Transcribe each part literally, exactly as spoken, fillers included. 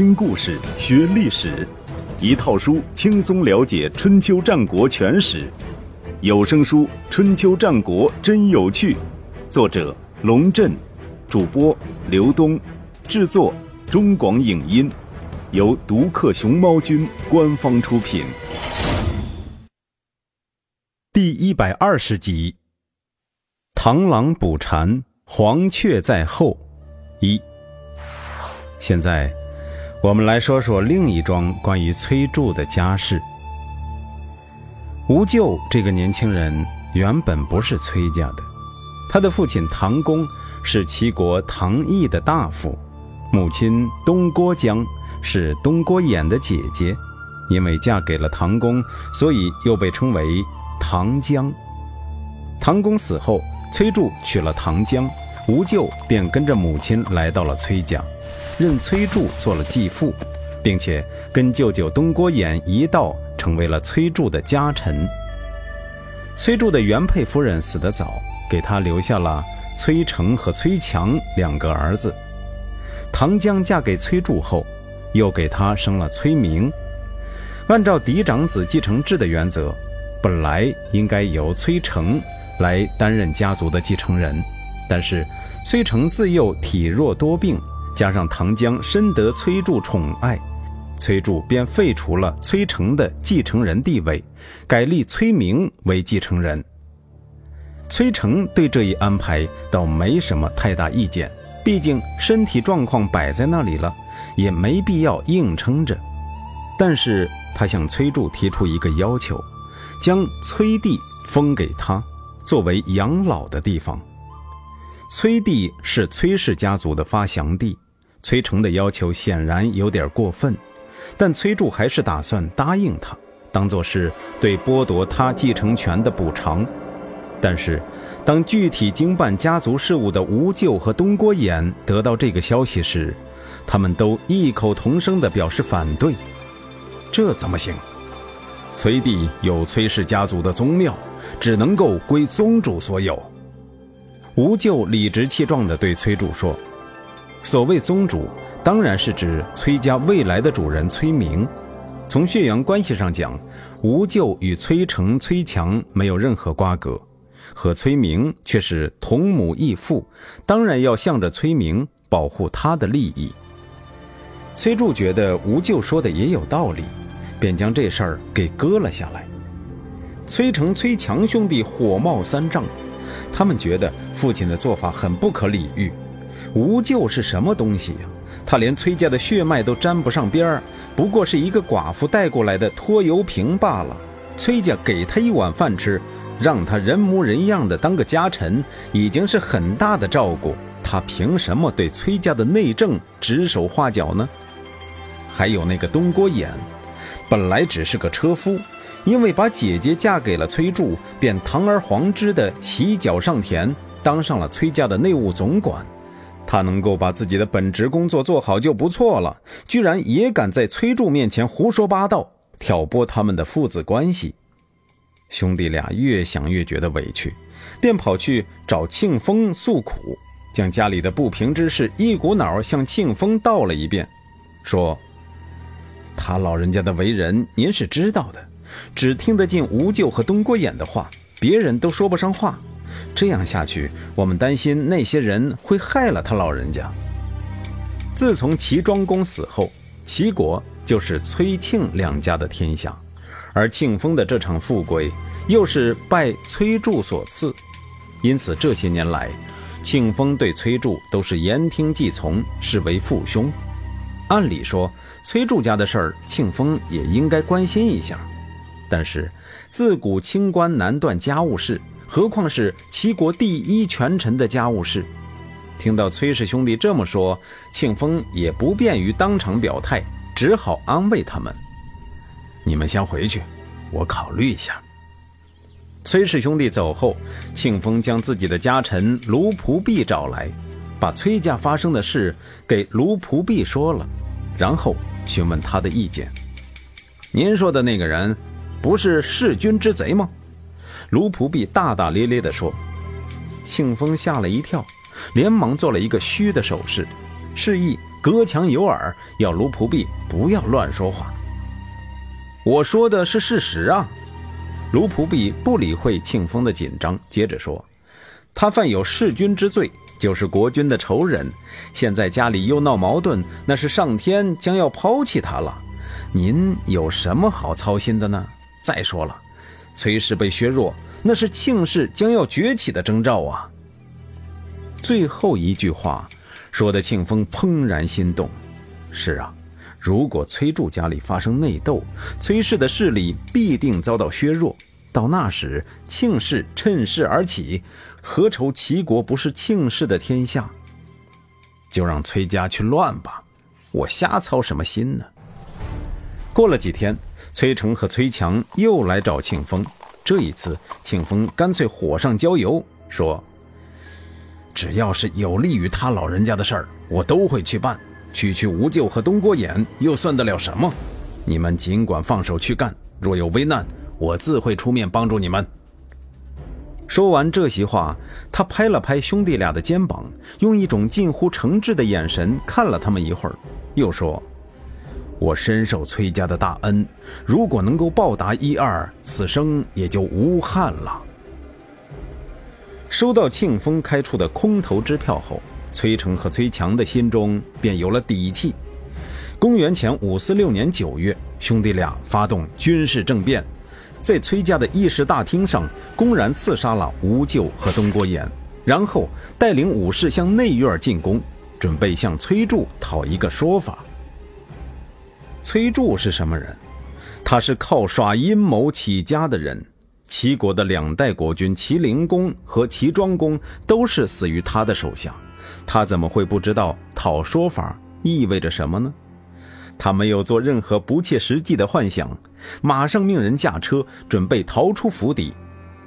听故事学历史，一套书轻松了解春秋战国全史。有声书《春秋战国真有趣》，作者龙震，主播刘东，制作中广影音，由独克熊猫君官方出品。第一百二十集，螳螂捕蝉，黄雀在后。一。现在我们来说说另一桩关于崔杼的家事。吴咎这个年轻人原本不是崔家的，他的父亲唐公是齐国唐邑的大夫，母亲东郭姜是东郭衍的姐姐，因为嫁给了唐公，所以又被称为唐姜。唐公死后，崔杼娶了唐姜，吴咎便跟着母亲来到了崔家，认崔杼做了继父，并且跟舅舅东郭衍一道成为了崔杼的家臣。崔杼的原配夫人死得早，给他留下了崔成和崔强两个儿子。唐姜嫁给崔杼后，又给他生了崔明。按照嫡长子继承制的原则，本来应该由崔成来担任家族的继承人，但是崔成自幼体弱多病，加上唐姜深得崔杼宠爱，崔杼便废除了崔成的继承人地位，改立崔明为继承人。崔成对这一安排倒没什么太大意见，毕竟身体状况摆在那里了，也没必要硬撑着。但是他向崔杼提出一个要求，将崔地封给他作为养老的地方。崔地是崔氏家族的发祥地，崔成的要求显然有点过分，但崔杼还是打算答应他，当作是对剥夺他继承权的补偿。但是当具体经办家族事务的吴咎和东郭衍得到这个消息时，他们都异口同声地表示反对。这怎么行？崔地有崔氏家族的宗庙，只能够归宗主所有。吴咎理直气壮地对崔杼说，所谓宗主当然是指崔家未来的主人崔明。从血缘关系上讲，吴咎与崔成、崔强没有任何瓜葛，和崔明却是同母异父，当然要向着崔明保护他的利益。崔杼觉得吴咎说的也有道理，便将这事儿给搁了下来。崔成、崔强兄弟火冒三丈，他们觉得父亲的做法很不可理喻。吴咎是什么东西呀、啊？他连崔家的血脉都沾不上边，不过是一个寡妇带过来的拖油瓶罢了。崔家给他一碗饭吃，让他人模人样的当个家臣，已经是很大的照顾，他凭什么对崔家的内政指手画脚呢？还有那个东郭衍，本来只是个车夫，因为把姐姐嫁给了崔杼，便堂而皇之的洗脚上田，当上了崔家的内务总管。他能够把自己的本职工作做好就不错了，居然也敢在崔杼面前胡说八道，挑拨他们的父子关系。兄弟俩越想越觉得委屈，便跑去找庆丰诉苦，将家里的不平之事一股脑向庆丰道了一遍，说他老人家的为人您是知道的，只听得进吴咎和东郭衍的话，别人都说不上话，这样下去我们担心那些人会害了他老人家。自从齐庄公死后，齐国就是崔庆两家的天下，而庆丰的这场富贵又是拜崔杼所赐，因此这些年来庆丰对崔杼都是言听计从，视为父兄。按理说崔杼家的事儿，庆丰也应该关心一下，但是自古清官难断家务事，何况是齐国第一权臣的家务事。听到崔氏兄弟这么说，庆丰也不便于当场表态，只好安慰他们，你们先回去，我考虑一下。崔氏兄弟走后，庆丰将自己的家臣卢仆弼找来，把崔家发生的事给卢仆弼说了，然后询问他的意见。您说的那个人不是弑君之贼吗？卢仆弼大大咧咧地说。庆丰吓了一跳，连忙做了一个虚的手势，示意隔墙有耳，要卢仆弼不要乱说话。我说的是事实啊。卢仆弼不理会庆丰的紧张，接着说，他犯有弑君之罪，就是国君的仇人，现在家里又闹矛盾，那是上天将要抛弃他了，您有什么好操心的呢？再说了，崔氏被削弱，那是庆氏将要崛起的征兆啊。最后一句话说的庆丰怦然心动。是啊，如果崔杼家里发生内斗，崔氏的势力必定遭到削弱，到那时庆氏趁势而起，何愁齐国不是庆氏的天下？就让崔家去乱吧，我瞎操什么心呢？过了几天，崔成和崔强又来找庆丰，这一次庆丰干脆火上浇油，说只要是有利于他老人家的事儿，我都会去办，区区吴咎和东郭衍又算得了什么？你们尽管放手去干，若有危难，我自会出面帮助你们。说完这席话，他拍了拍兄弟俩的肩膀，用一种近乎诚挚的眼神看了他们一会儿，又说，我深受崔家的大恩，如果能够报答一二，此生也就无憾了。收到庆丰开出的空头支票后，崔成和崔强的心中便有了底气。公元前五四六年九月，兄弟俩发动军事政变，在崔家的议事大厅上公然刺杀了吴咎和东郭衍，然后带领武士向内院进攻，准备向崔杼讨一个说法。崔杼是什么人？他是靠耍阴谋起家的人。齐国的两代国君齐灵公和齐庄公都是死于他的手下，他怎么会不知道讨说法意味着什么呢？他没有做任何不切实际的幻想，马上命人驾车准备逃出府邸。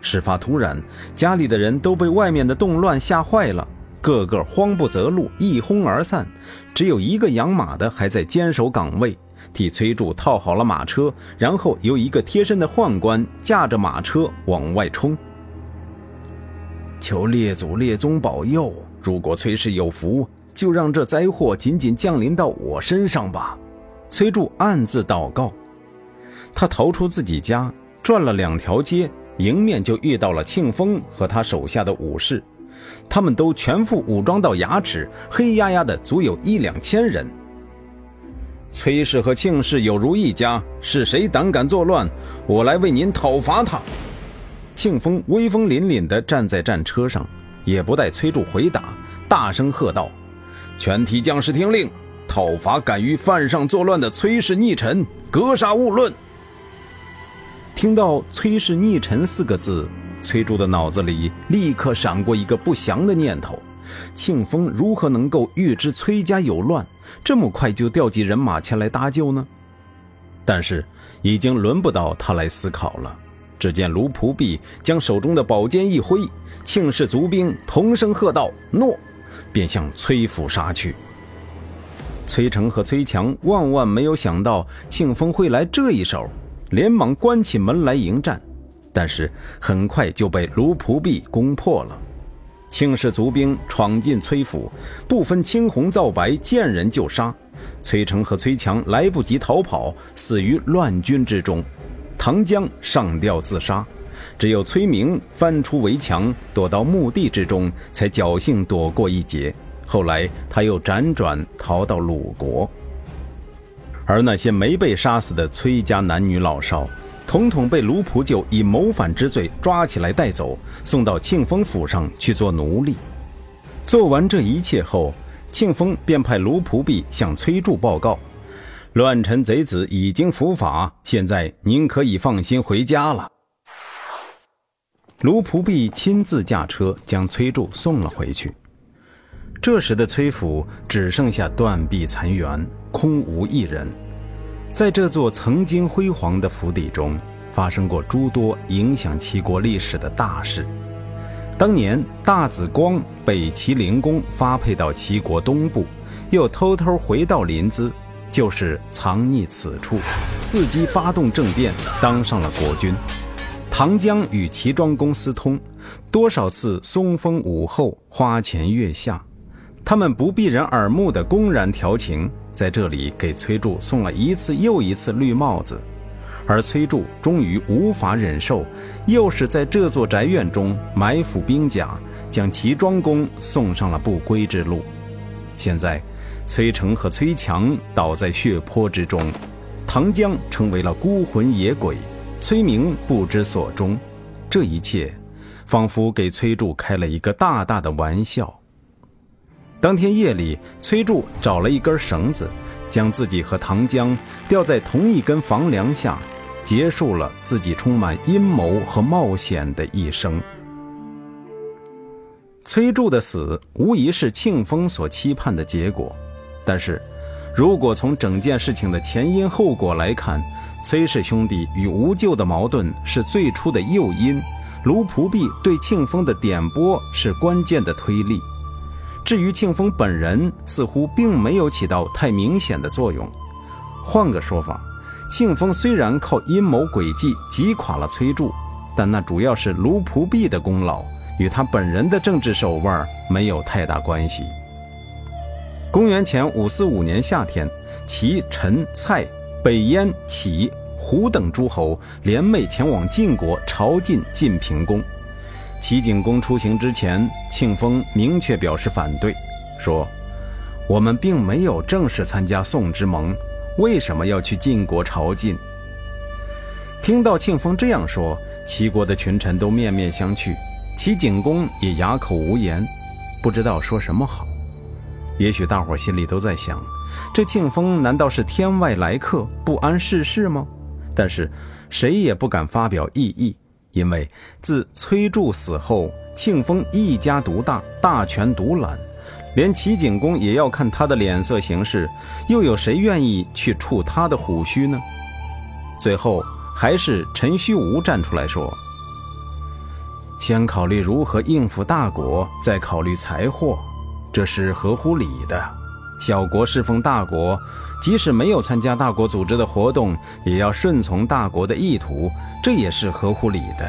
事发突然，家里的人都被外面的动乱吓坏了，个个慌不择路，一哄而散，只有一个养马的还在坚守岗位，替崔杼套好了马车，然后由一个贴身的宦官驾着马车往外冲。求列祖列宗保佑，如果崔氏有福，就让这灾祸仅仅降临到我身上吧。崔杼暗自祷告。他逃出自己家，转了两条街，迎面就遇到了庆丰和他手下的武士，他们都全副武装到牙齿，黑压压的足有一两千人。崔氏和庆氏有如一家，是谁胆敢作乱，我来为您讨伐他。庆丰威风凛凛地站在战车上，也不待崔杼回答，大声喝道，全体将士听令，讨伐敢于犯上作乱的崔氏逆臣，格杀勿论。听到崔氏逆臣四个字，崔杼的脑子里立刻闪过一个不祥的念头，庆丰如何能够预知崔家有乱，这么快就调集人马前来搭救呢？但是已经轮不到他来思考了。只见卢仆弼将手中的宝剑一挥，庆氏族兵同声喝道，诺，便向崔府杀去。崔成和崔强万万没有想到庆丰会来这一手，连忙关起门来迎战，但是很快就被卢仆弼攻破了。庆氏族兵闯进崔府，不分青红皂白，见人就杀。崔成和崔强来不及逃跑，死于乱军之中。唐江上吊自杀，只有崔明翻出围墙，躲到墓地之中，才侥幸躲过一劫。后来他又辗转逃到鲁国。而那些没被杀死的崔家男女老少，统统被卢仆就以谋反之罪抓起来带走，送到庆丰府上去做奴隶。做完这一切后，庆丰便派卢仆弼向崔杼报告，乱臣贼子已经伏法，现在您可以放心回家了。卢仆弼亲自驾车将崔杼送了回去。这时的崔府只剩下断壁残垣，空无一人。在这座曾经辉煌的府邸中，发生过诸多影响齐国历史的大事。当年大子光被齐灵公发配到齐国东部，又偷偷回到临淄，就是藏匿此处，伺机发动政变，当上了国君。唐姜与齐庄公私通，多少次松风午后，花前月下。他们不避人耳目的公然调情，在这里给崔杼送了一次又一次绿帽子。而崔杼终于无法忍受，又是在这座宅院中埋伏兵甲，将齐庄公送上了不归之路。现在崔成和崔强倒在血泊之中，唐江成为了孤魂野鬼，崔明不知所终。这一切仿佛给崔杼开了一个大大的玩笑。当天夜里，崔杼找了一根绳子，将自己和唐江吊在同一根房梁下，结束了自己充满阴谋和冒险的一生。崔杼的死无疑是庆丰所期盼的结果，但是如果从整件事情的前因后果来看，崔氏兄弟与吴咎的矛盾是最初的诱因，卢璞弼对庆丰的点拨是关键的推力。至于庆丰本人，似乎并没有起到太明显的作用。换个说法，庆丰虽然靠阴谋诡计击垮了崔杼，但那主要是卢璞弼的功劳，与他本人的政治手腕没有太大关系。公元前五四五年夏天，齐、陈、蔡、北燕、杞、胡等诸侯联袂前往晋国朝觐晋平公。齐景公出行之前，庆丰明确表示反对，说我们并没有正式参加宋之盟，为什么要去晋国朝觐？听到庆丰这样说，齐国的群臣都面面相觑，齐景公也哑口无言，不知道说什么好。也许大伙心里都在想，这庆丰难道是天外来客，不谙世事吗？但是谁也不敢发表异议，因为自崔杼死后，庆丰一家独大，大权独揽，连齐景公也要看他的脸色行事，又有谁愿意去触他的虎须呢？最后还是陈虚无站出来说，先考虑如何应付大国，再考虑财货，这是合乎理的。小国侍奉大国，即使没有参加大国组织的活动，也要顺从大国的意图，这也是合乎理的。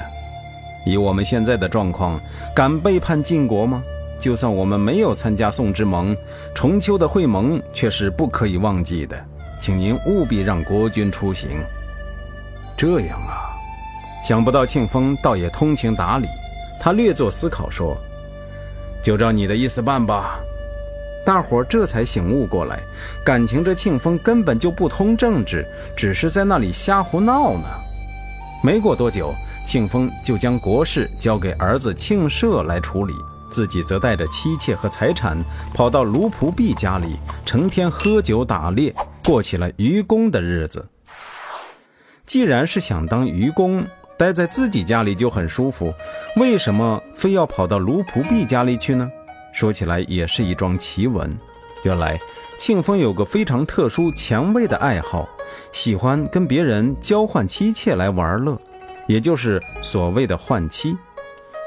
以我们现在的状况，敢背叛晋国吗？就算我们没有参加宋之盟，重秋的会盟却是不可以忘记的，请您务必让国君出行。这样啊，想不到庆丰倒也通情达理，他略作思考说，就照你的意思办吧。大伙这才醒悟过来，感情这庆丰根本就不通政治，只是在那里瞎胡闹呢。没过多久，庆丰就将国事交给儿子庆舍来处理，自己则带着妻妾和财产跑到卢璞弼家里，成天喝酒打猎，过起了愚公的日子。既然是想当愚公，待在自己家里就很舒服，为什么非要跑到卢璞弼家里去呢？说起来也是一桩奇闻。原来庆丰有个非常特殊前卫的爱好，喜欢跟别人交换妻妾来玩乐，也就是所谓的换妻。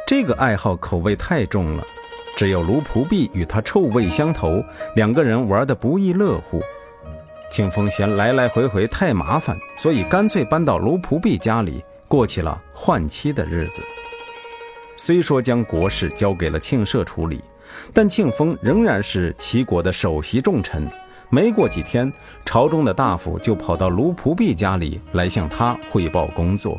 这个爱好口味太重了，只有卢璞弼与他臭味相投，两个人玩得不亦乐乎。庆丰嫌来来回回太麻烦，所以干脆搬到卢璞弼家里，过起了换妻的日子。虽说将国事交给了庆舍处理，但庆丰仍然是齐国的首席重臣。没过几天，朝中的大夫就跑到卢璞弼家里来向他汇报工作。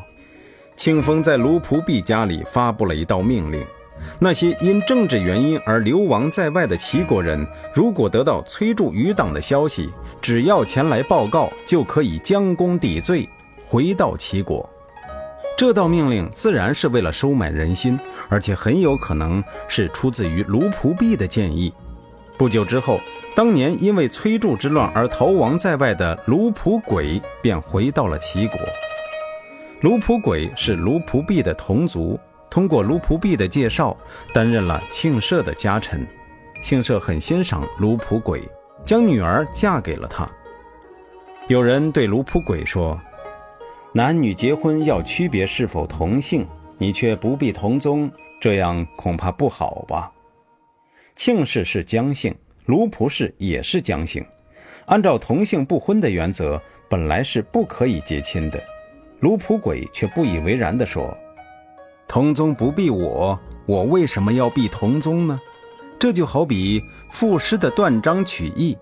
庆丰在卢璞弼家里发布了一道命令，那些因政治原因而流亡在外的齐国人，如果得到崔杼余党的消息，只要前来报告，就可以将功抵罪，回到齐国。这道命令自然是为了收买人心，而且很有可能是出自于卢璞弼的建议。不久之后，当年因为崔杼之乱而逃亡在外的卢璞轨便回到了齐国。卢璞轨是卢璞弼的同族，通过卢璞弼的介绍，担任了庆舍的家臣。庆舍很欣赏卢璞轨，将女儿嫁给了他。有人对卢璞轨说，男女结婚要区别是否同性，你却不必同宗，这样恐怕不好吧？庆氏是姜姓，卢璞氏也是姜姓，按照同性不婚的原则，本来是不可以结亲的。卢璞轨却不以为然地说，同宗不必我，我为什么要避同宗呢？这就好比赋诗的断章取义，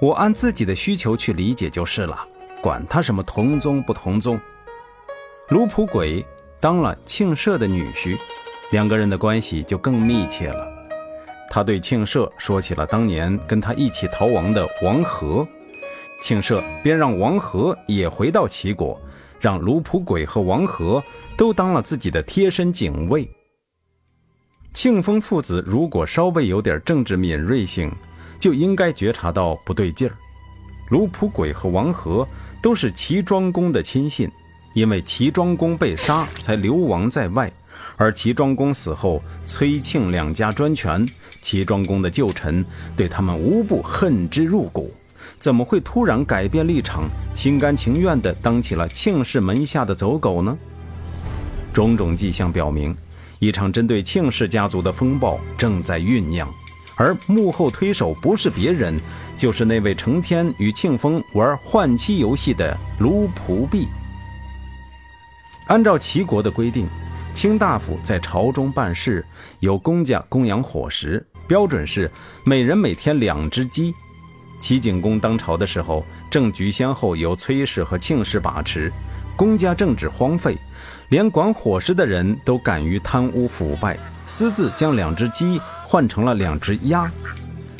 我按自己的需求去理解就是了，管他什么同宗不同宗。卢普轨当了庆舍的女婿，两个人的关系就更密切了。他对庆舍说起了当年跟他一起逃亡的王和，庆舍便让王和也回到齐国，让卢普轨和王和都当了自己的贴身警卫。庆丰父子如果稍微有点政治敏锐性，就应该觉察到不对劲儿。卢普轨和王和都是齐庄公的亲信，因为齐庄公被杀才流亡在外，而齐庄公死后，崔庆两家专权，齐庄公的旧臣对他们无不恨之入骨，怎么会突然改变立场，心甘情愿地当起了庆氏门下的走狗呢？种种迹象表明，一场针对庆氏家族的风暴正在酝酿，而幕后推手不是别人，就是那位成天与庆丰玩换妻游戏的卢蒲弼。按照齐国的规定，卿大夫在朝中办事，由公家供养伙食，标准是每人每天两只鸡。齐景公当朝的时候，政局先后由崔氏和庆氏把持，公家政治荒废，连管伙食的人都敢于贪污腐败，私自将两只鸡换成了两只鸭。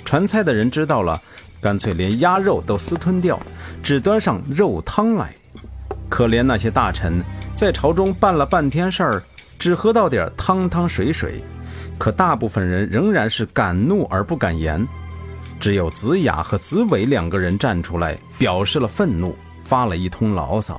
传菜的人知道了，干脆连鸭肉都私吞掉，只端上肉汤来。可怜那些大臣，在朝中办了半天事儿，只喝到点汤汤水水。可大部分人仍然是敢怒而不敢言，只有子雅和子伟两个人站出来，表示了愤怒，发了一通牢骚。